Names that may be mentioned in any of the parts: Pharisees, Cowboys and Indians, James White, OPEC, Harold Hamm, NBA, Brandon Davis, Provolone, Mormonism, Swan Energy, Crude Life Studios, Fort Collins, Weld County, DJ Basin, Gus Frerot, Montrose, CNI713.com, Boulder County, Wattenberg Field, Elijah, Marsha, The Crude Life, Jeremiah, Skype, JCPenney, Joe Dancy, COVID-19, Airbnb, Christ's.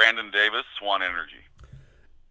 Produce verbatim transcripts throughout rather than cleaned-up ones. Brandon Davis, Swan Energy.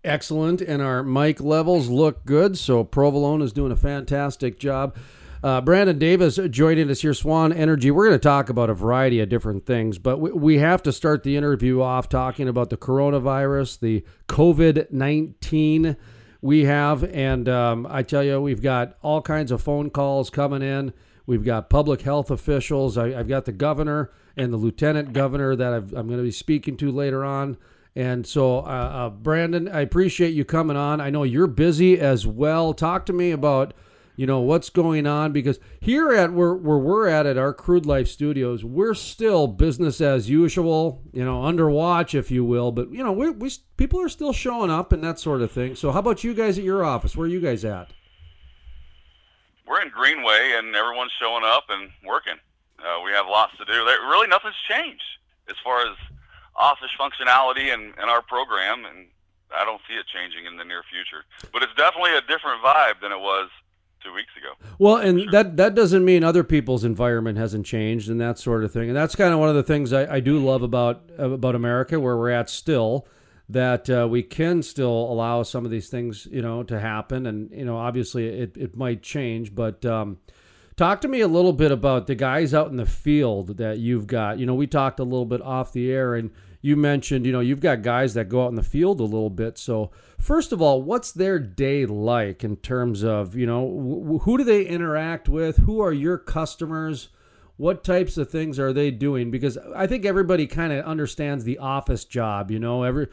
Excellent. And our mic levels look good, so Provolone is doing a fantastic job. Uh, Brandon Davis joining us here, Swan Energy. We're going to talk about a variety of different things, but we, we have to start the interview off talking about the coronavirus, the COVID nineteen we have. And um, I tell you, we've got all kinds of phone calls coming in. We've got public health officials. I, I've got the governor and the lieutenant governor that I've, I'm going to be speaking to later on. And so, uh, uh, Brandon, I appreciate you coming on. I know you're busy as well. Talk to me about, you know, what's going on, because here at where, where we're at at our Crude Life Studios, we're still business as usual, you know, under watch, if you will. But, you know, we, we people are still showing up and that sort of thing. So how about you guys at your office? Where are you guys at? We're in Greenway, and everyone's showing up and working. Uh, we have lots to do. There, really nothing's changed as far as office functionality and, and our program, and I don't see it changing in the near future. But it's definitely a different vibe than it was two weeks ago. Well, and sure. that that doesn't mean other people's environment hasn't changed and that sort of thing. And that's kind of one of the things I, I do love about about America, where we're at still, that uh, we can still allow some of these things, you know, to happen. And, you know, obviously it, it might change. But um, talk to me a little bit about the guys out in the field that you've got. You know, we talked a little bit off the air, and you mentioned, you know, you've got guys that go out in the field a little bit. So first of all, what's their day like in terms of, you know, wh- who do they interact with? Who are your customers? What types of things are they doing? Because I think everybody kind of understands the office job. You know, every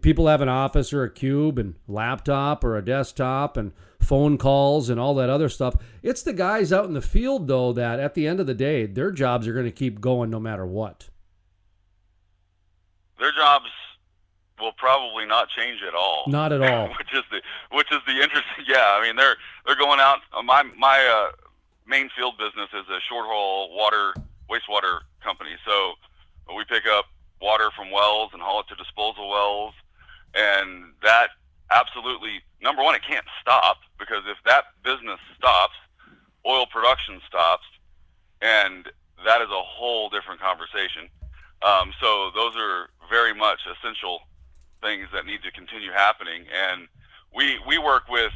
people have an office or a cube and laptop or a desktop and phone calls and all that other stuff. It's the guys out in the field, though, that at the end of the day, their jobs are going to keep going no matter what. Their jobs will probably not change at all. Not at all. which is the which is the interesting. Yeah, I mean they're they're going out. My my uh, main field business is a short haul water wastewater company. So we pick up water from wells and haul it to disposal wells, and that absolutely number one, it can't stop, because if that business stops, oil production stops, and that is a whole different conversation. Um, so those are very much essential things that need to continue happening. And we we work with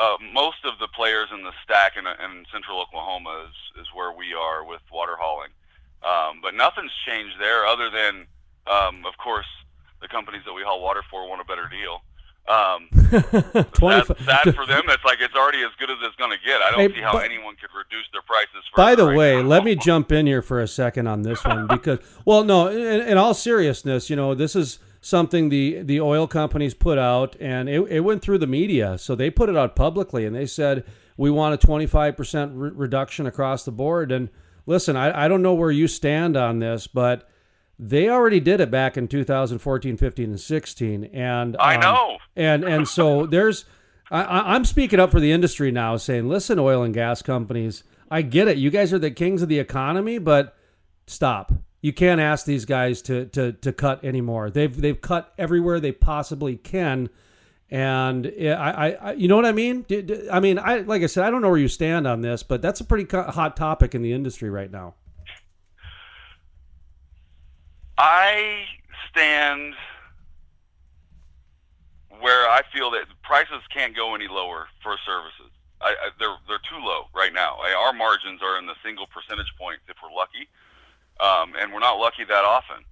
uh, most of the players in the stack in, in central Oklahoma is, is where we are with water hauling. Um, but nothing's changed there other than, um, of course, the companies that we haul water for want a better deal. Um, that's sad for them. It's like it's already as good as it's going to get. I don't hey, see how but, anyone could reduce their prices. By the right way, now. Let me jump in here for a second on this one because, well, no, in, in all seriousness, you know, this is something the, the oil companies put out, and it, it went through the media. So they put it out publicly, and they said, we want a twenty-five percent re- reduction across the board. And listen, I, I don't know where you stand on this, but they already did it back in two thousand fourteen, fifteen, and sixteen. And um, I know. and and so there's, I, I'm speaking up for the industry now saying, listen, oil and gas companies, I get it. You guys are the kings of the economy, but stop. You can't ask these guys to to to cut anymore. They've they've cut everywhere they possibly can. And I, I you know what I mean? I mean, I like I said, I don't know where you stand on this, but that's a pretty hot topic in the industry right now. I stand where I feel that prices can't go any lower for services. I, I, they're they're too low right now. I, our margins are in the single percentage points if we're lucky, um, and we're not lucky that often.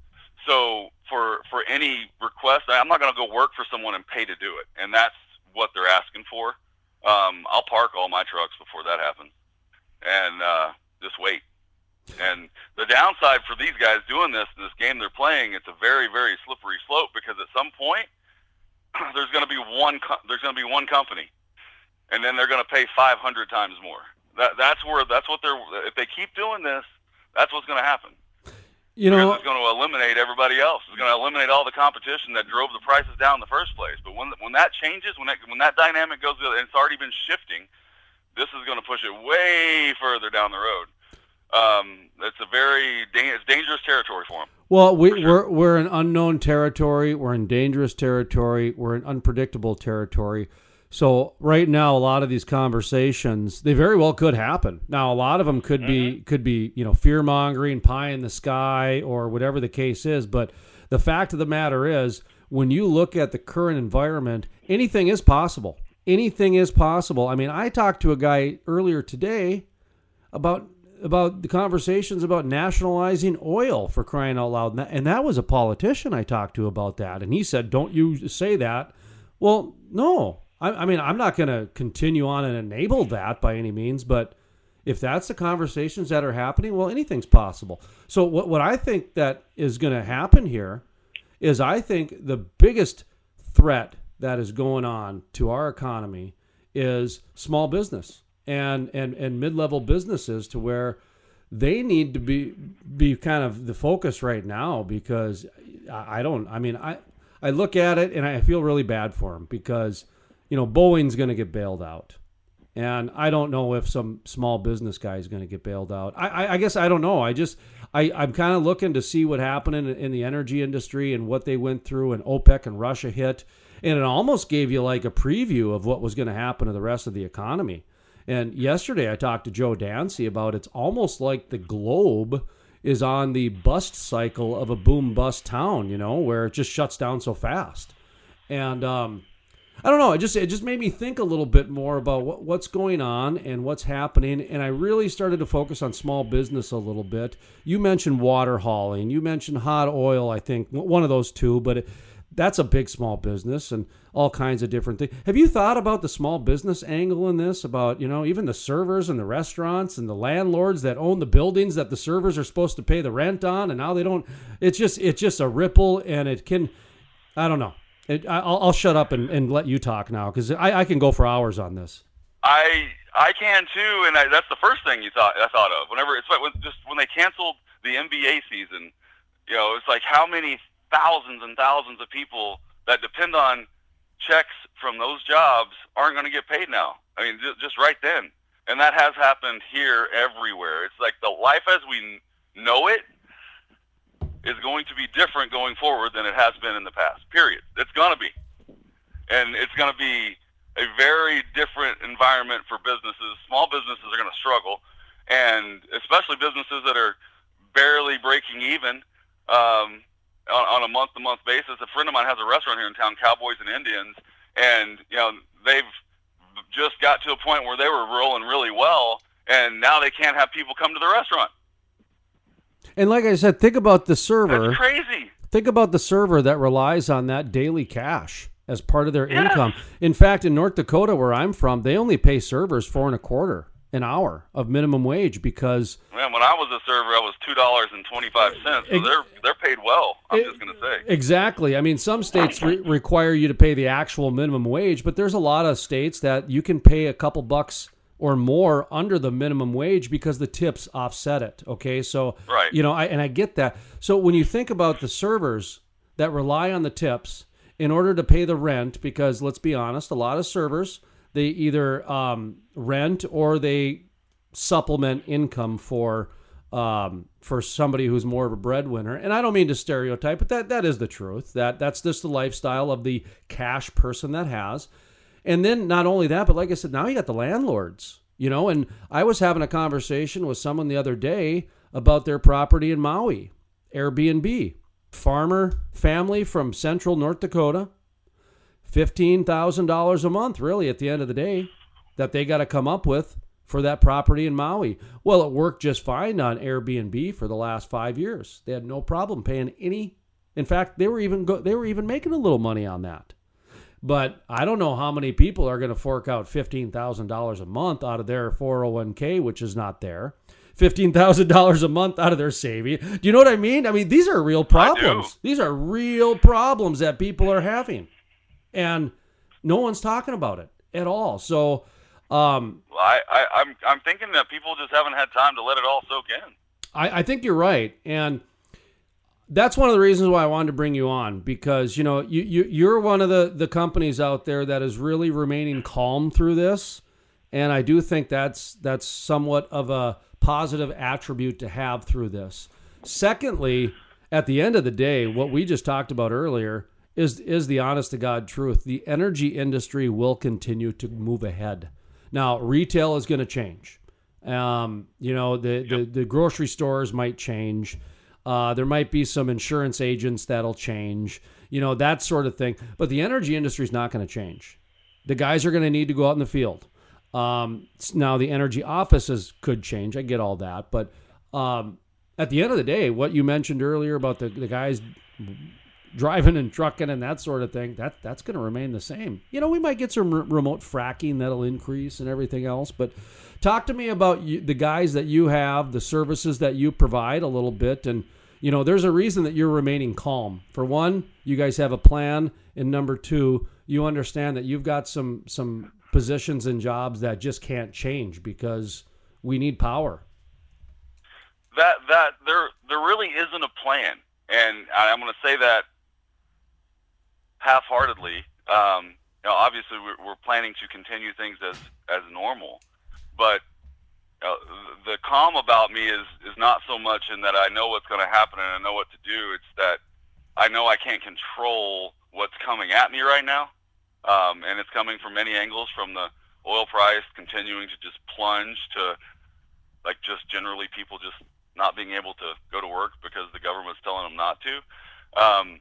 So for for any request, I'm not going to go work for someone and pay to do it, and that's what they're asking for. Um, I'll park all my trucks before that happens and uh, just wait. And the downside for these guys doing this, this game they're playing, it's a very, very slippery slope, because at some point there's going to be one, co- there's going to be one company, and then they're going to pay five hundred times more. That that's where, that's what they're, if they keep doing this, that's what's going to happen. You know, because it's going to eliminate everybody else. It's going to eliminate all the competition that drove the prices down in the first place. But when, when that changes, when that, when that dynamic goes, and it's already been shifting, this is going to push it way further down the road. Um, it's a very da- it's dangerous territory for them. Well, we, for sure. we're we're in unknown territory. We're in dangerous territory. We're in unpredictable territory. So right now, a lot of these conversations, they very well could happen. Now, a lot of them could mm-hmm. be could be you know fear mongering, pie in the sky, or whatever the case is. But the fact of the matter is, when you look at the current environment, anything is possible. Anything is possible. I mean, I talked to a guy earlier today about about the conversations about nationalizing oil, for crying out loud. And that was a politician I talked to about that. And he said, don't you say that. Well, no. I, I mean, I'm not going to continue on and enable that by any means. But if that's the conversations that are happening, well, anything's possible. So what, what I think that is going to happen here is I think the biggest threat that is going on to our economy is small business and, and, and mid-level businesses, to where they need to be be kind of the focus right now, because I don't, I mean, I, I look at it and I feel really bad for them, because, you know, Boeing's going to get bailed out. And I don't know if some small business guy is going to get bailed out. I, I, I guess I don't know. I just, I, I'm kind of looking to see what happened in, in the energy industry and what they went through, and OPEC and Russia hit. And it almost gave you like a preview of what was going to happen to the rest of the economy. And yesterday I talked to Joe Dancy about, it's almost like the globe is on the bust cycle of a boom-bust town, you know, where it just shuts down so fast. And, um, I don't know. It just it just made me think a little bit more about what, what's going on and what's happening. And I really started to focus on small business a little bit. You mentioned water hauling. You mentioned hot oil, I think. One of those two. But it, that's a big small business and all kinds of different things. Have you thought about the small business angle in this? About, you know, even the servers and the restaurants and the landlords that own the buildings that the servers are supposed to pay the rent on, and now they don't. It's just, it's just a ripple, and it can, I don't know. It, I'll, I'll shut up and, and let you talk now, because I, I can go for hours on this. I I can too, and I, that's the first thing you thought I thought of. Whenever it's like when, just when they canceled the N B A season, you know, it's like how many thousands and thousands of people that depend on checks from those jobs aren't going to get paid now. I mean, just, just right then, and that has happened here everywhere. It's like the life as we know it is going to be different going forward than it has been in the past, period. It's going to be. And it's going to be a very different environment for businesses. Small businesses are going to struggle, and especially businesses that are barely breaking even um, on, on a month-to-month basis. A friend of mine has a restaurant here in town, Cowboys and Indians, and you know they've just got to a point where they were rolling really well, and now they can't have people come to the restaurant. And like I said, think about the server. That's crazy. Think about the server that relies on that daily cash as part of their yes. income. In fact, in North Dakota, where I'm from, they only pay servers four and a quarter an hour of minimum wage, because... Man, when I was a server, I was two dollars and twenty-five cents, so they're, they're paid well, I'm it, just going to say. Exactly. I mean, some states re- require you to pay the actual minimum wage, but there's a lot of states that you can pay a couple bucks or more under the minimum wage because the tips offset it. Okay. So, right. you know, I, and I get that. So when you think about the servers that rely on the tips in order to pay the rent, because let's be honest, a lot of servers, they either um, rent or they supplement income for, um, for somebody who's more of a breadwinner. And I don't mean to stereotype, but that, that is the truth. That that's just the lifestyle of the cash person that has. And then not only that, but like I said, now you got the landlords, you know, and I was having a conversation with someone the other day about their property in Maui, Airbnb, farmer family from central North Dakota, fifteen thousand dollars a month, really, at the end of the day, that they got to come up with for that property in Maui. Well, it worked just fine on Airbnb for the last five years. They had no problem paying any. In fact, they were even go, they were even making a little money on that. But I don't know how many people are going to fork out fifteen thousand dollars a month out of their four oh one k, which is not there. fifteen thousand dollars a month out of their savings. Do you know what I mean? I mean, these are real problems. These are real problems that people are having. And no one's talking about it at all. So um, well, I, I, I'm, I'm thinking that people just haven't had time to let it all soak in. I, I think you're right. And that's one of the reasons why I wanted to bring you on, because, you know, you, you, you're one of the, the companies out there that is really remaining calm through this. And I do think that's that's somewhat of a positive attribute to have through this. Secondly, at the end of the day, what we just talked about earlier is, is the honest-to-God truth. The energy industry will continue to move ahead. Now, retail is going to change. Um, you know, the, the, the grocery stores might change. Uh, there might be some insurance agents that'll change, you know, that sort of thing. But the energy industry is not going to change. The guys are going to need to go out in the field. Um, now, the energy offices could change. I get all that. But um, at the end of the day, what you mentioned earlier about the, the guys driving and trucking and that sort of thing, that that's going to remain the same. You know, we might get some re- remote fracking that'll increase and everything else. But talk to me about you, the guys that you have, the services that you provide a little bit. And, you know, there's a reason that you're remaining calm. For one, you guys have a plan. And number two, you understand that you've got some some positions and jobs that just can't change because we need power. That that there there really isn't a plan. And I'm going to say that half-heartedly. Um, you know, obviously, we're, we're planning to continue things as as normal, but uh, the calm about me is is not so much in that I know what's going to happen and I know what to do. It's that I know I can't control what's coming at me right now, um, and it's coming from many angles, from the oil price continuing to just plunge to, like, just generally people just not being able to go to work because the government's telling them not to. Um,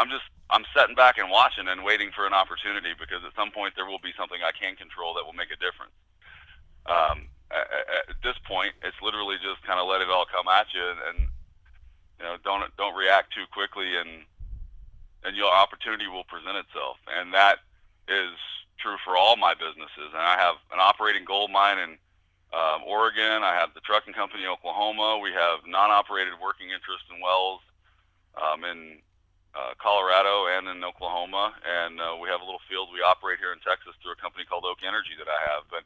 I'm just I'm sitting back and watching and waiting for an opportunity, because at some point there will be something I can control that will make a difference. Um, at, at this point, it's literally just kind of let it all come at you, and, and you know, don't don't react too quickly, and and your opportunity will present itself. And that is true for all my businesses. And I have an operating gold mine in um, Oregon. I have the trucking company in Oklahoma. We have non-operated working interest in wells um, in Uh, Colorado and in Oklahoma, and uh, we have a little field we operate here in Texas through a company called Oak Energy that I have. But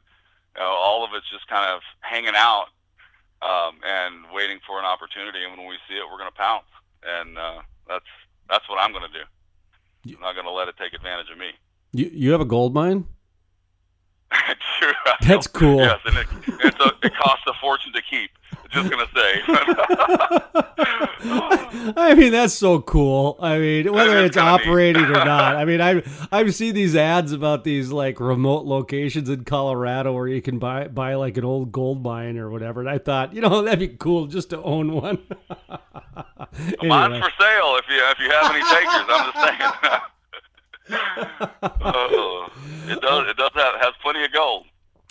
you know, all of it's just kind of hanging out um, and waiting for an opportunity, and when we see it, we're going to pounce. And uh, that's that's what I'm going to do. I'm not going to let it take advantage of me. You you have a gold mine? Sure, that's cool. Yes, and it, it's a, it costs a fortune to keep. Just gonna say. I mean, that's so cool. I mean, whether it's, it's operated or not. I mean, I I've seen these ads about these like remote locations in Colorado where you can buy buy like an old gold mine or whatever. And I thought, you know, that'd be cool just to own one. Anyway. Mine's for sale if you if you have any takers. I'm just saying. Oh, it does. It does have has plenty of gold.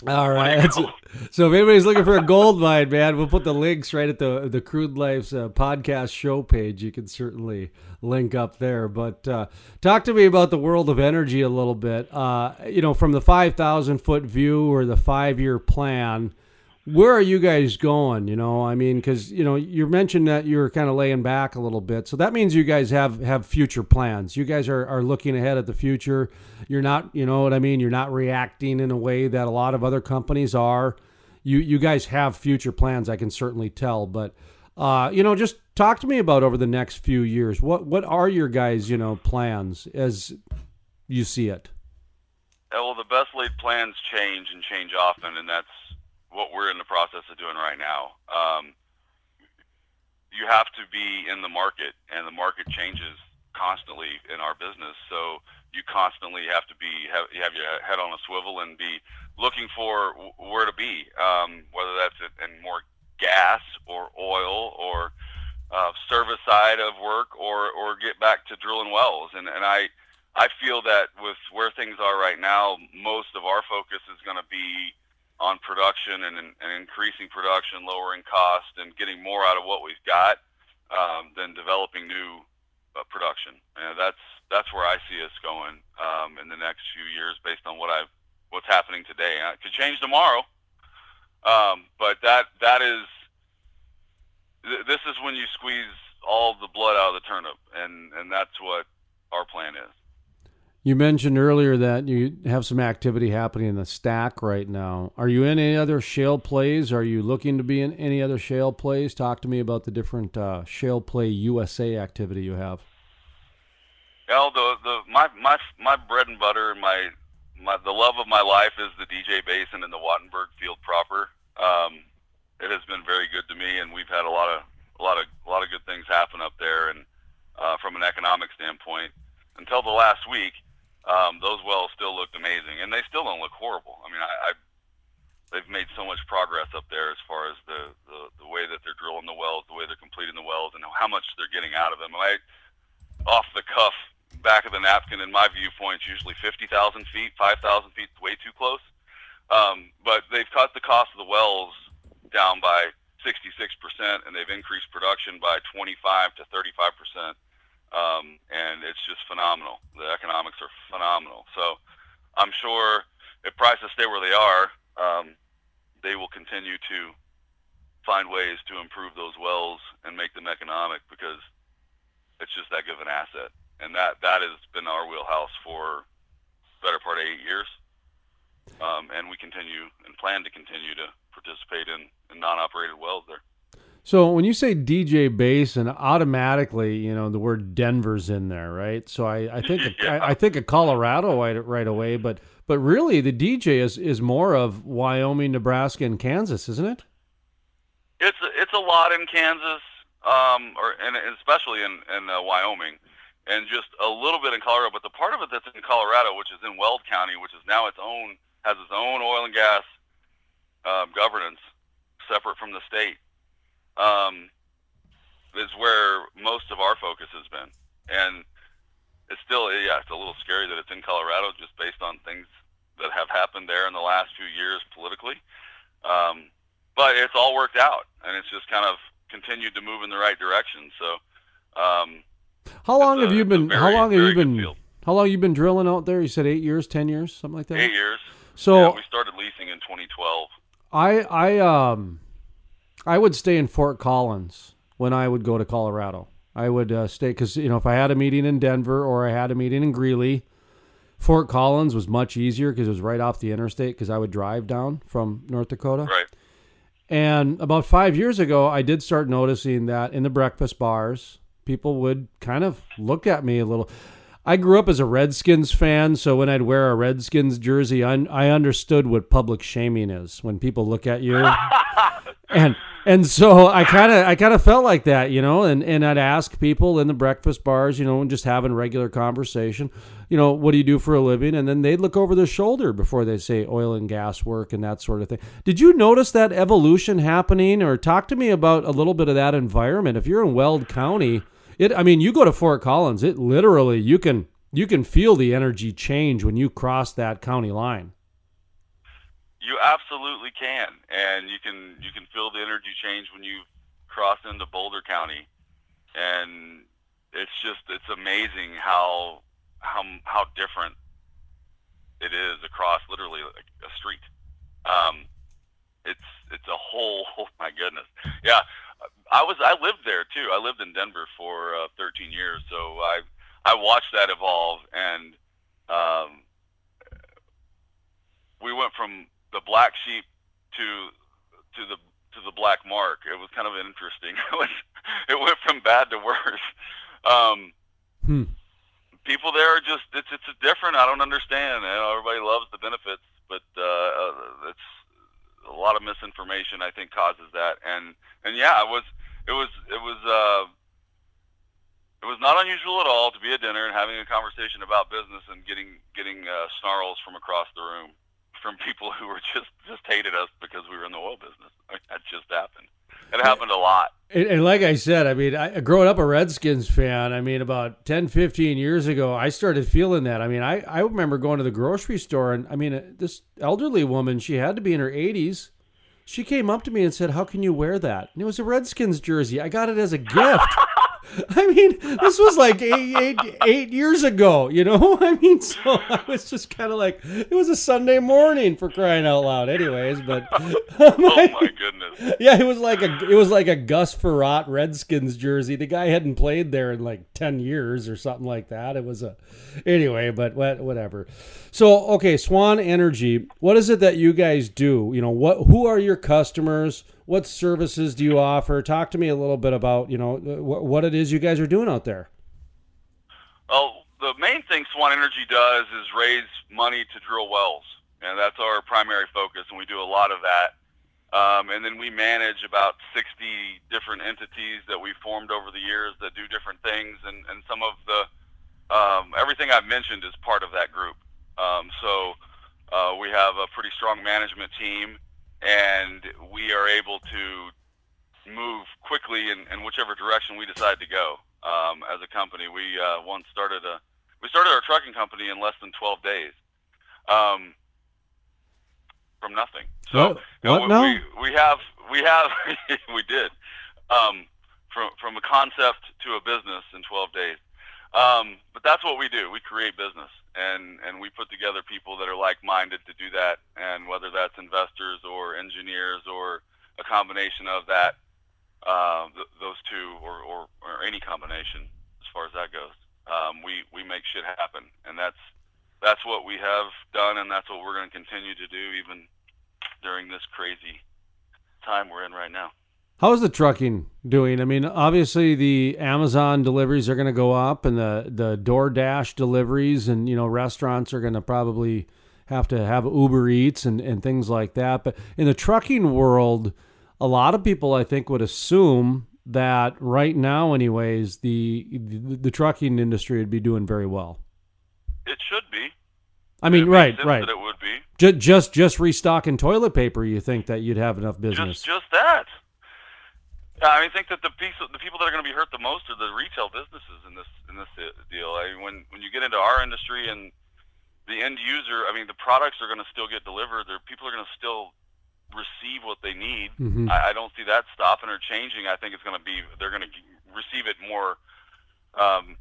All right. So, so if anybody's looking for a gold mine, man, we'll put the links right at the the Crude Life's uh, podcast show page. You can certainly link up there. But uh, talk to me about the world of energy a little bit. Uh, you know, from the five thousand foot view or the five-year plan, where are you guys going? You know, I mean, because, you know, you mentioned that you're kind of laying back a little bit. So that means you guys have, have future plans. You guys are, are looking ahead at the future. You're not, you know what I mean? You're not reacting in a way that a lot of other companies are. You you guys have future plans, I can certainly tell. But, uh, you know, just talk to me about over the next few years. What what are your guys, you know, plans as you see it? Yeah, well, the best laid plans change and change often, and that's what we're in the process of doing right now. Um, you have to be in the market, and the market changes constantly in our business. So you constantly have to be, have, have your head on a swivel and be looking for where to be, um, whether that's in more gas or oil or uh, service side of work, or, or get back to drilling wells. And, and I, I feel that with where things are right now, most of our focus is going to be on production and, and increasing production, lowering cost, and getting more out of what we've got um, than developing new uh, production. And that's that's where I see us going um, in the next few years, based on what I've what's happening today. And it could change tomorrow, um, but that that is th- this is when you squeeze all the blood out of the turnip, and, and that's what our plan is. You mentioned earlier that you have some activity happening in the stack right now. Are you in any other shale plays? Are you looking to be in any other shale plays? Talk to me about the different uh, shale play U S A activity you have. Well, the, the, my, my, my bread and butter, my, my the love of my life is the D J Basin and the Wattenberg Field proper. Um, it has been very good to me, and we've had a lot of a lot of a lot of good things happen up there, and uh, from an economic standpoint, until the last week. Um, those wells still looked amazing, and they still don't look horrible. I mean, I, I they've made so much progress up there as far as the, the, the way that they're drilling the wells, the way they're completing the wells, and how much they're getting out of them. I, off the cuff, back of the napkin, in my viewpoint, usually fifty thousand feet, five thousand feet, way too close. Um, but they've cut the cost of the wells down by sixty-six percent, and they've increased production by twenty-five to thirty-five percent. Um, and it's just phenomenal. The economics are phenomenal. So I'm sure if prices stay where they are, um, they will continue to find ways to improve those wells and make them economic, because it's just that good of an asset. And that, that has been our wheelhouse for the better part of eight years. Um, and we continue and plan to continue to participate in, in non-operated wells there. So when you say D J Basin, automatically, you know, the word Denver's in there, right? So I, I think yeah. I, I think of Colorado right, right away, but but really the D J is, is more of Wyoming, Nebraska, and Kansas, isn't it? It's a, it's a lot in Kansas, um, or and especially in, in uh, Wyoming, and just a little bit in Colorado. But the part of it that's in Colorado, which is in Weld County, which is now its own has its own oil and gas uh, governance separate from the state. Um, is where most of our focus has been, and it's still, yeah, it's a little scary that it's in Colorado, just based on things that have happened there in the last few years politically. Um, but it's all worked out, and it's just kind of continued to move in the right direction. So, um, how long have you been? How long have you been? How long you been drilling out there? You said eight years, ten years, something like that. Eight years. So yeah, we started leasing in twenty twelve. I I um. I would stay in Fort Collins when I would go to Colorado. I would uh, stay because, you know, if I had a meeting in Denver or I had a meeting in Greeley, Fort Collins was much easier because it was right off the interstate, because I would drive down from North Dakota. Right. And about five years ago, I did start noticing that in the breakfast bars, people would kind of look at me a little. I grew up as a Redskins fan, so when I'd wear a Redskins jersey, I, I understood what public shaming is when people look at you. and And so I kind of I kind of felt like that, you know, and, and I'd ask people in the breakfast bars, you know, and just having regular conversation, you know, what do you do for a living? And then they'd look over their shoulder before they say oil and gas work and that sort of thing. Did you notice that evolution happening, or talk to me about a little bit of that environment? If you're in Weld County, it I mean, you go to Fort Collins, it literally you can you can feel the energy change when you cross that county line. You absolutely can, and you can you can feel the energy change when you cross into Boulder County, and it's just it's amazing how how how different it is across literally like a street. Um, it's it's a whole oh my goodness, yeah. I was I lived there too. I lived in Denver for uh, thirteen years, so I I watched that evolve, and um, we went from the black sheep to to the to the black mark. It was kind of interesting. It was, it went from bad to worse. Um, hmm. People there are just it's it's different. I don't understand. You know, everybody loves the benefits, but uh, it's a lot of misinformation, I think, causes that. And and yeah, it was it was it was uh, it was not unusual at all to be at dinner and having a conversation about business and getting getting uh, snarls from across the room, from people who were just, just hated us because we were in the oil business. I mean, that just happened. It happened a lot. And, and like I said, I mean, I, growing up a Redskins fan, I mean, about ten, fifteen years ago, I started feeling that. I mean, I, I remember going to the grocery store, and I mean, this elderly woman, she had to be in her eighties. She came up to me and said, "How can you wear that?" And it was a Redskins jersey. I got it as a gift. I mean, this was like eight, eight, eight years ago, you know? I mean, so I was just kind of like, it was a Sunday morning, for crying out loud, anyways. But oh my, my goodness, yeah, it was like a it was like a Gus Frerot Redskins jersey. The guy hadn't played there in like ten years or something like that. It was a anyway, but whatever. So okay, Swan Energy, what is it that you guys do? You know, what who are your customers? What services do you offer? Talk to me a little bit about, you know, wh- what it is you guys are doing out there. Well, the main thing Swan Energy does is raise money to drill wells, and that's our primary focus, and we do a lot of that. Um, and then we manage about sixty different entities that we've formed over the years that do different things, and, and some of the, um, everything I've mentioned is part of that group. Um, so uh, we have a pretty strong management team. and we are able to move quickly in, in whichever direction we decide to go. Um, as a company, we uh, once started a we started our trucking company in less than twelve days, um, from nothing. So what? You know, what? No? we we have we have we did um, from from a concept to a business in twelve days. Um, but that's what we do. We create business, and, and we put together people that are like-minded to do that. And whether that's investors or engineers or a combination of that, uh, th- those two or, or, or any combination as far as that goes, um, we, we make shit happen. And that's, that's what we have done. And that's what we're going to continue to do even during this crazy time we're in right now. How's the trucking doing? I mean, obviously the Amazon deliveries are going to go up, and the, the DoorDash deliveries, and, you know, restaurants are going to probably have to have Uber Eats and, and things like that. But in the trucking world, a lot of people, I think, would assume that right now, anyways, the the, the trucking industry would be doing very well. It should be. I mean, right, right. That it would be. Just, just, just restocking toilet paper, you think that you'd have enough business? Just, just that. I mean, I think that the piece of, the people that are going to be hurt the most are the retail businesses in this in this deal. I mean, when when you get into our industry and the end user, I mean, the products are going to still get delivered. There, people are going to still receive what they need. Mm-hmm. I, I don't see that stopping or changing. I think it's going to be they're going to receive it more um,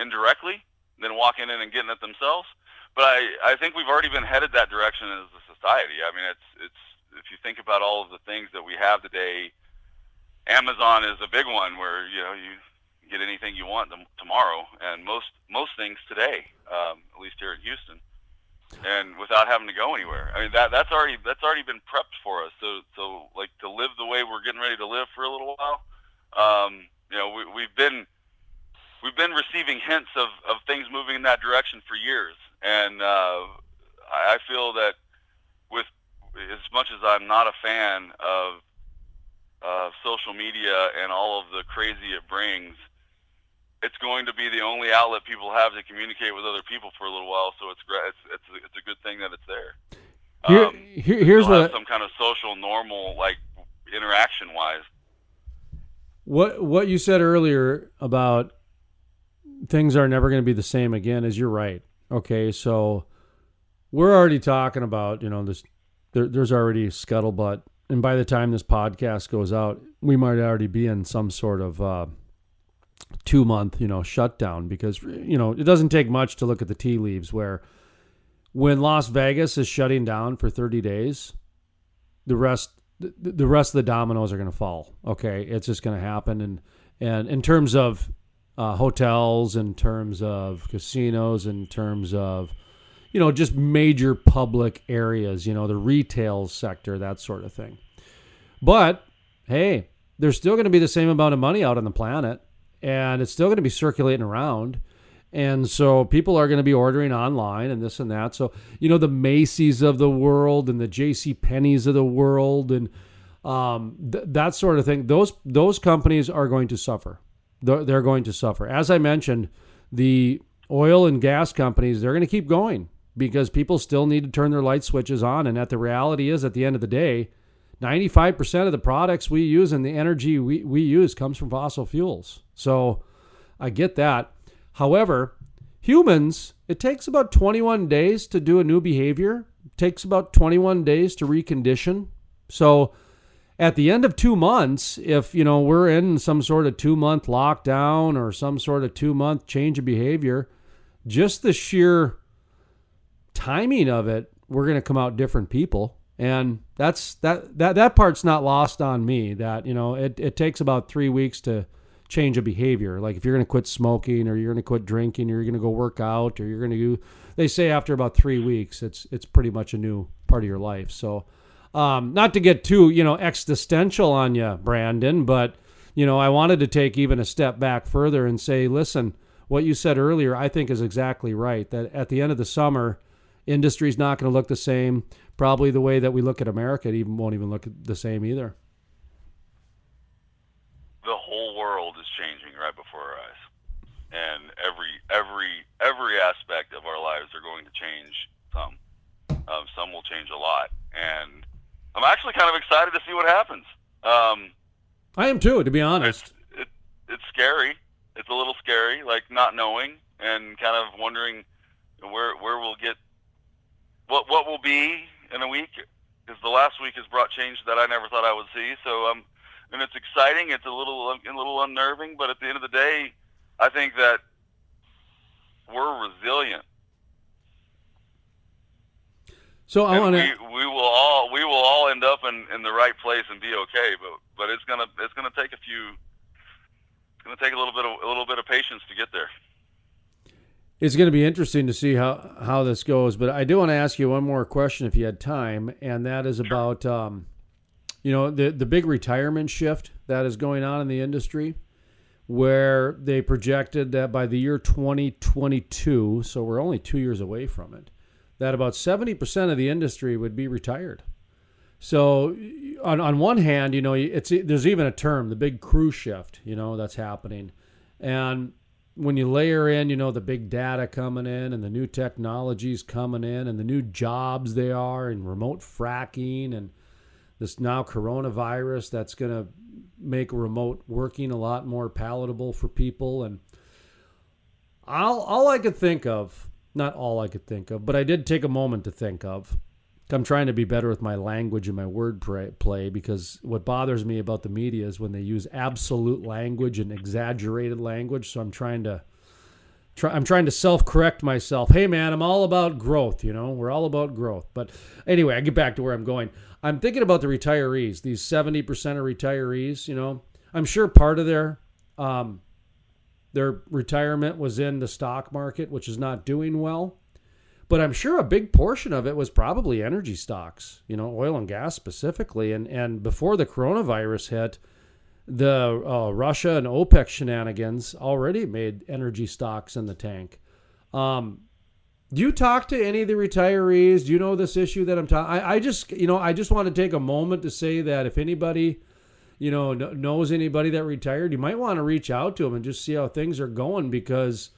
indirectly than walking in and getting it themselves. But I, I think we've already been headed that direction as a society. I mean, it's it's if you think about all of the things that we have today. Amazon is a big one where, you know, you get anything you want tomorrow, and most most things today, um, at least here in Houston, and without having to go anywhere. I mean, that that's already that's already been prepped for us. So so like to live the way we're getting ready to live for a little while, um, you know, we, we've been we've been receiving hints of, of things moving in that direction for years, and uh, I feel that with as much as I'm not a fan of Uh, social media and all of the crazy it brings, it's going to be the only outlet people have to communicate with other people for a little while. So it's it's it's a, it's a good thing that it's there. Um, Here, here, here's what, some kind of social normal like interaction wise. What what you said earlier about things are never going to be the same again is you're right. Okay, so we're already talking about, you know, this. There, there's already scuttlebutt. And by the time this podcast goes out, we might already be in some sort of uh, two-month, you know, shutdown because, you know, it doesn't take much to look at the tea leaves where when Las Vegas is shutting down for thirty days, the rest the, the rest of the dominoes are going to fall, okay? It's just going to happen. And, and in terms of uh, hotels, in terms of casinos, in terms of, you know, just major public areas, you know, the retail sector, that sort of thing. But, hey, there's still going to be the same amount of money out on the planet, and it's still going to be circulating around. And so people are going to be ordering online and this and that. So, you know, the Macy's of the world and the JCPenney's of the world and um, th- that sort of thing, those those companies are going to suffer. They're, they're going to suffer. As I mentioned, the oil and gas companies, they're going to keep going. Because people still need to turn their light switches on. And that the reality is, at the end of the day, ninety-five percent of the products we use and the energy we, we use comes from fossil fuels. So I get that. However, humans, it takes about twenty-one days to do a new behavior. It takes about twenty-one days to recondition. So at the end of two months, if, you know, we're in some sort of two-month lockdown or some sort of two-month change of behavior, just the sheer timing of it, we're going to come out different people. And that's that that that part's not lost on me, that, you know, it, it takes about three weeks to change a behavior. Like if you're going to quit smoking or you're going to quit drinking or you're going to go work out or you're going to do, they say after about three weeks, it's it's pretty much a new part of your life. So um, not to get too, you know, existential on you, Brandon, but, you know, I wanted to take even a step back further and say, listen, what you said earlier, I think is exactly right, that at the end of the summer, industry's not going to look the same. Probably the way that we look at America, it even won't even look the same either. The whole world is changing right before our eyes, and every every every aspect of our lives are going to change some. Um, some will change a lot, and I'm actually kind of excited to see what happens. Um, I am too, to be honest. It's, it, it's scary. It's a little scary, like not knowing and kind of wondering where where we'll get, what what will be in a week, because the last week has brought change that I never thought I would see. So um, and it's exciting. It's a little a little unnerving, but at the end of the day, I think that we're resilient. So I want to. We, we will all we will all end up in, in the right place and be okay. But but it's gonna it's gonna take a few. It's gonna take a little bit of, a little bit of patience to get there. It's going to be interesting to see how, how this goes, but I do want to ask you one more question if you had time, and that is about, um, you know, the, the big retirement shift that is going on in the industry, where they projected that by the year twenty twenty-two, so we're only two years away from it, that about seventy percent of the industry would be retired. So on on one hand, you know, it's there's even a term, the big crew shift, you know, that's happening. And when you layer in, you know, the big data coming in and the new technologies coming in and the new jobs they are and remote fracking and this now coronavirus that's going to make remote working a lot more palatable for people. And all, all I could think of, not all I could think of, but I did take a moment to think of. I'm trying to be better with my language and my word play, because what bothers me about the media is when they use absolute language and exaggerated language. So I'm trying to try, I'm trying to self-correct myself. Hey man, I'm all about growth. You know, we're all about growth. But anyway, I get back to where I'm going. I'm thinking about the retirees, these seventy percent of retirees, you know, I'm sure part of their, um, their retirement was in the stock market, which is not doing well. But I'm sure a big portion of it was probably energy stocks, you know, oil and gas specifically. And and before the coronavirus hit, the uh, Russia and OPEC shenanigans already made energy stocks in the tank. Um, do you talk to any of the retirees? Do you know this issue that I'm talking? I just, you know, I just want to take a moment to say that if anybody, you know, knows anybody that retired, you might want to reach out to them and just see how things are going, because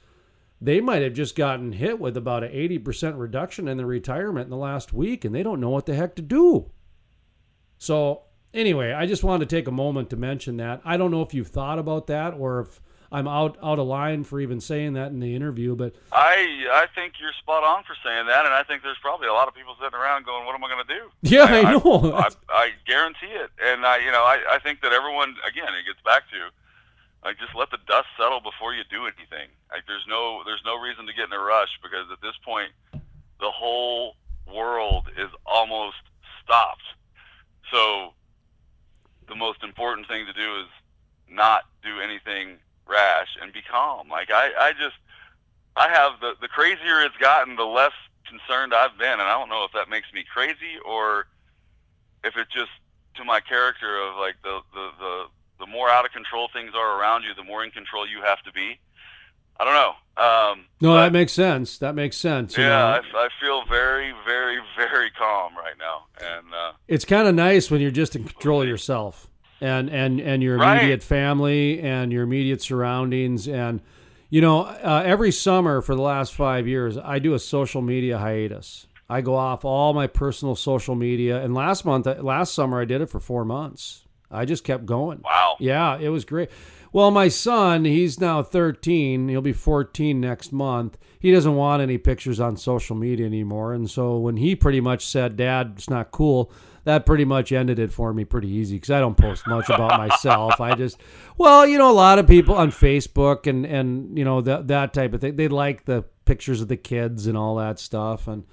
they might have just gotten hit with about an eighty percent reduction in their retirement in the last week, and they don't know what the heck to do. So anyway, I just wanted to take a moment to mention that. I don't know if you've thought about that or if I'm out, out of line for even saying that in the interview, but I I think you're spot on for saying that, and I think there's probably a lot of people sitting around going, what am I going to do? Yeah, I, I know. I, I, I guarantee it. And I, you know, I, I think that everyone, again, it gets back to, like, just let the dust settle before you do anything. Like, there's no there's no reason to get in a rush, because at this point, the whole world is almost stopped. So the most important thing to do is not do anything rash and be calm. Like, I, I just, I have, the, the crazier it's gotten, the less concerned I've been. And I don't know if that makes me crazy or if it just to my character of, like, the, the, the, the more out of control things are around you, the more in control you have to be. I don't know. Um, no, that makes sense. That makes sense. Yeah, you know? I, I feel very, very, very calm right now. And uh, it's kind of nice when you're just in control of yourself and, and, and your immediate right. family and your immediate surroundings. And, you know, uh, every summer for the last five years, I do a social media hiatus. I go off all my personal social media. And last month, last summer, I did it for four months. I just kept going. Wow. Yeah, it was great. Well, my son, he's now thirteen. He'll be fourteen next month. He doesn't want any pictures on social media anymore. And so when he pretty much said, Dad, it's not cool, that pretty much ended it for me pretty easy, because I don't post much about myself. I just, well, you know, a lot of people on Facebook and, and you know, that that type of thing, they like the pictures of the kids and all that stuff. And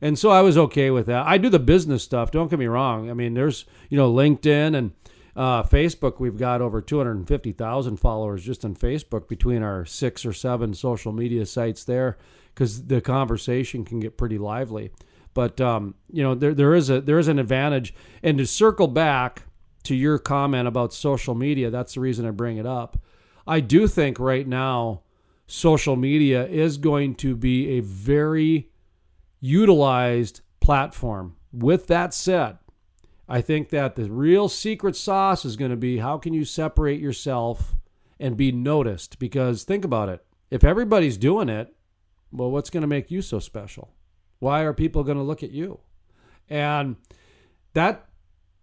and so I was okay with that. I do the business stuff. Don't get me wrong. I mean, there's, you know, LinkedIn and Uh, Facebook, we've got over two hundred fifty thousand followers just on Facebook between our six or seven social media sites there, because the conversation can get pretty lively. But, um, you know, there there is a there is an advantage. And to circle back to your comment about social media, that's the reason I bring it up. I do think right now social media is going to be a very utilized platform. With that said, I think that the real secret sauce is going to be how can you separate yourself and be noticed? Because think about it. If everybody's doing it, well, what's going to make you so special? Why are people going to look at you? And that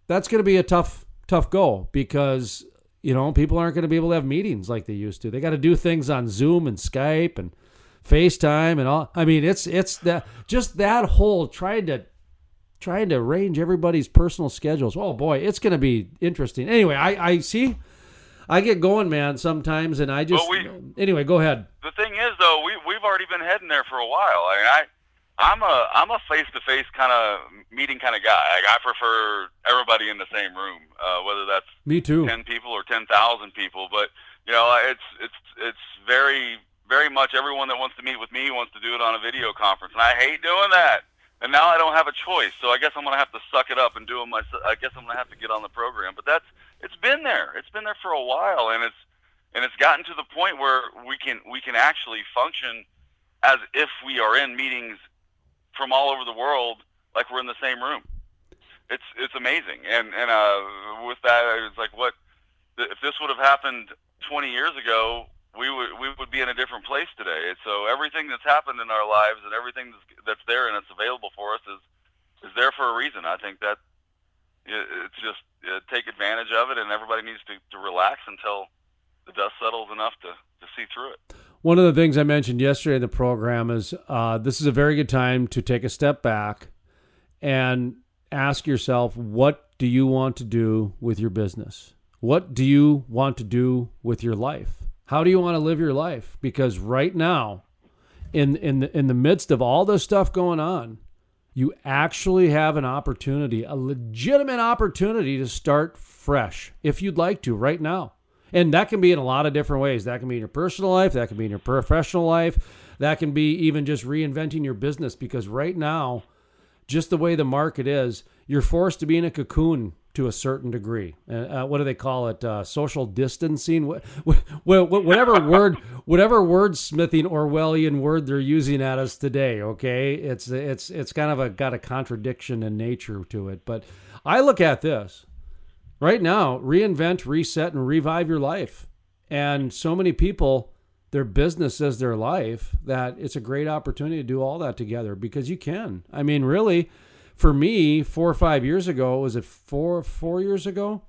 that's going to be a tough, tough goal because, you know, people aren't going to be able to have meetings like they used to. They got to do things on Zoom and Skype and FaceTime and all. I mean, it's it's that just that whole trying to trying to arrange everybody's personal schedules. Oh boy, it's going to be interesting. Anyway, I, I see, I get going, man, sometimes, and I just well, we, anyway. Go ahead. The thing is, though, we we've already been heading there for a while. I mean, I I'm a I'm a face to face kind of meeting kind of guy. Like, I prefer everybody in the same room, uh, whether that's me too, ten people or ten thousand people. But you know, it's it's it's very. Very much everyone that wants to meet with me wants to do it on a video conference, and I hate doing that. And now I don't have a choice, so I guess I'm going to have to suck it up and do it myself. I guess I'm going to have to get on the program. But that's it's been there. It's been there for a while, and it's and it's gotten to the point where we can we can actually function as if we are in meetings from all over the world, like we're in the same room. It's it's amazing. And and uh, with that, it's like what if this would have happened twenty years ago. We would we would be in a different place today. So everything that's happened in our lives and everything that's, that's there and it's available for us is is there for a reason. I think that it, it's just it, take advantage of it, and everybody needs to, to relax until the dust settles enough to, to see through it. One of the things I mentioned yesterday in the program is uh, this is a very good time to take a step back and ask yourself, what do you want to do with your business? What do you want to do with your life? How do you want to live your life? Because right now, in in the, in the midst of all this stuff going on, you actually have an opportunity, a legitimate opportunity to start fresh if you'd like to right now. And that can be in a lot of different ways. That can be in your personal life. That can be in your professional life. That can be even just reinventing your business, because right now, just the way the market is, you're forced to be in a cocoon to a certain degree. Uh, what do they call it? Uh, social distancing? What, what, whatever word, whatever wordsmithing Orwellian word they're using at us today. Okay. It's, it's, it's kind of a, got a contradiction in nature to it, but I look at this right now, reinvent, reset, and revive your life. And so many people, their business is their life, that it's a great opportunity to do all that together, because you can, I mean, really, for me, four or five years ago, was it four four years ago?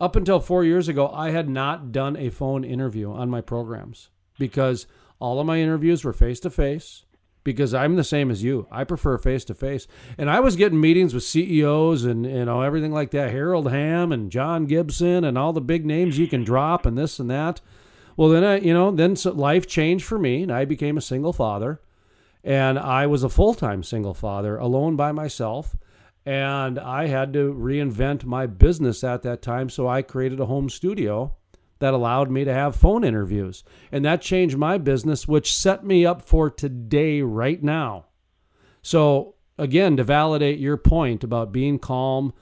Up until four years ago, I had not done a phone interview on my programs, because all of my interviews were face-to-face, because I'm the same as you. I prefer face-to-face. And I was getting meetings with C E Os and you know everything like that, Harold Hamm and John Gibson and all the big names you can drop and this and that. Well, then I, you know, then life changed for me, and I became a single father. And I was a full-time single father, alone by myself, and I had to reinvent my business at that time, so I created a home studio that allowed me to have phone interviews. And that changed my business, which set me up for today right now. So, again, to validate your point about being calm,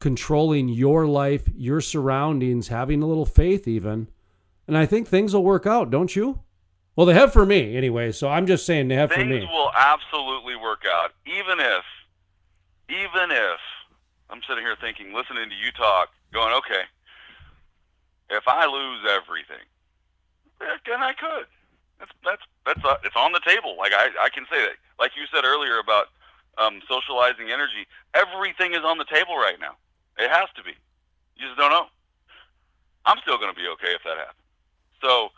controlling your life, your surroundings, having a little faith even, and I think things will work out, don't you? Well, they have for me anyway, so I'm just saying they have for me. Things will absolutely work out, even if, even if, I'm sitting here thinking, listening to you talk, going, okay, if I lose everything, then I could. That's that's that's uh, it's on the table. Like I, I can say that. Like you said earlier about um, socializing energy, everything is on the table right now. It has to be. You just don't know. I'm still going to be okay if that happens. So,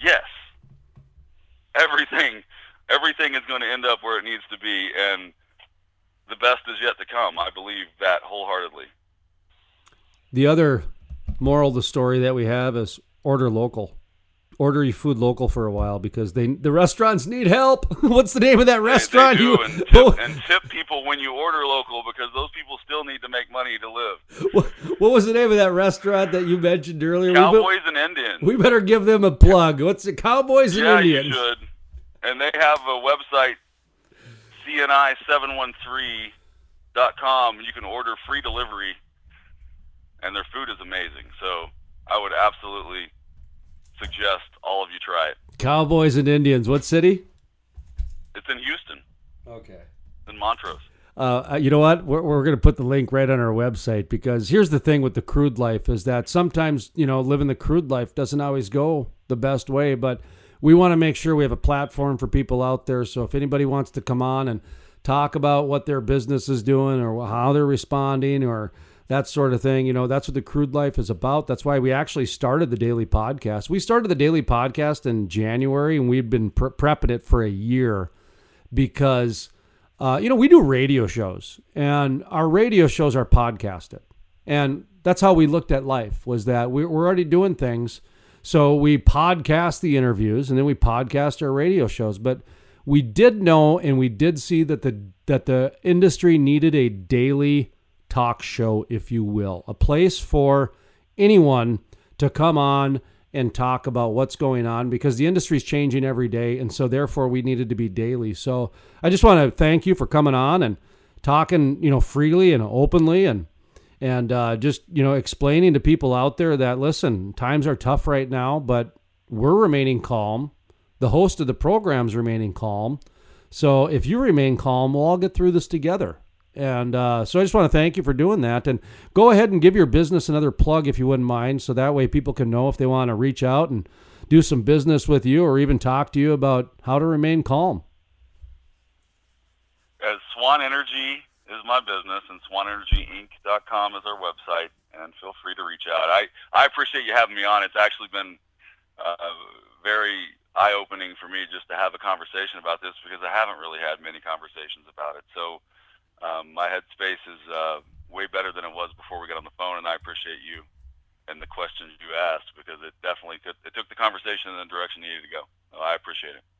yes. Everything, everything is going to end up where it needs to be, and the best is yet to come. I believe that wholeheartedly. The other moral of the story that we have is order local. Order your food local for a while, because they the restaurants need help. What's the name of that restaurant? They, they do, you, and, tip, oh. and tip people when you order local, because those people still need to make money to live. What, what was the name of that restaurant that you mentioned earlier? Cowboys be, and Indians. We better give them a plug. What's it? Cowboys and yeah, Indians. Yeah, you should. And they have a website, C N I seven one three dot com. You can order free delivery, and their food is amazing. So I would absolutely suggest all of you try it. Cowboys and Indians. What city? It's in Houston. Okay. It's in Montrose. Uh, you know what? We're, we're going to put the link right on our website, because here's the thing with the crude life is that sometimes, you know, living the crude life doesn't always go the best way, but we want to make sure we have a platform for people out there. So if anybody wants to come on and talk about what their business is doing or how they're responding or that sort of thing. You know, that's what the Crude Life is about. That's why we actually started the daily podcast. We started the daily podcast in January, and we'd been pre- prepping it for a year because, uh, you know, we do radio shows, and our radio shows are podcasted. And that's how we looked at life, was that we were already doing things. So we podcast the interviews, and then we podcast our radio shows. But we did know, and we did see that the that the industry needed a daily talk show, if you will, a place for anyone to come on and talk about what's going on, because the industry is changing every day, and so therefore we needed to be daily. So I just want to thank you for coming on and talking, you know, freely and openly, and and uh, just, you know, explaining to people out there that, listen, times are tough right now, but we're remaining calm. The host of the program's remaining calm. So if you remain calm, we'll all get through this together. And uh, so I just want to thank you for doing that. And go ahead and give your business another plug, if you wouldn't mind, so that way people can know if they want to reach out and do some business with you, or even talk to you about how to remain calm. As Swan Energy is my business, and swan energy inc dot com is our website. And feel free to reach out. I, I appreciate you having me on. It's actually been uh, very eye-opening for me just to have a conversation about this, because I haven't really had many conversations about it. So um, my headspace is uh, way better than it was before we got on the phone, and I appreciate you and the questions you asked, because it definitely took, it took the conversation in the direction it needed to go. So I appreciate it.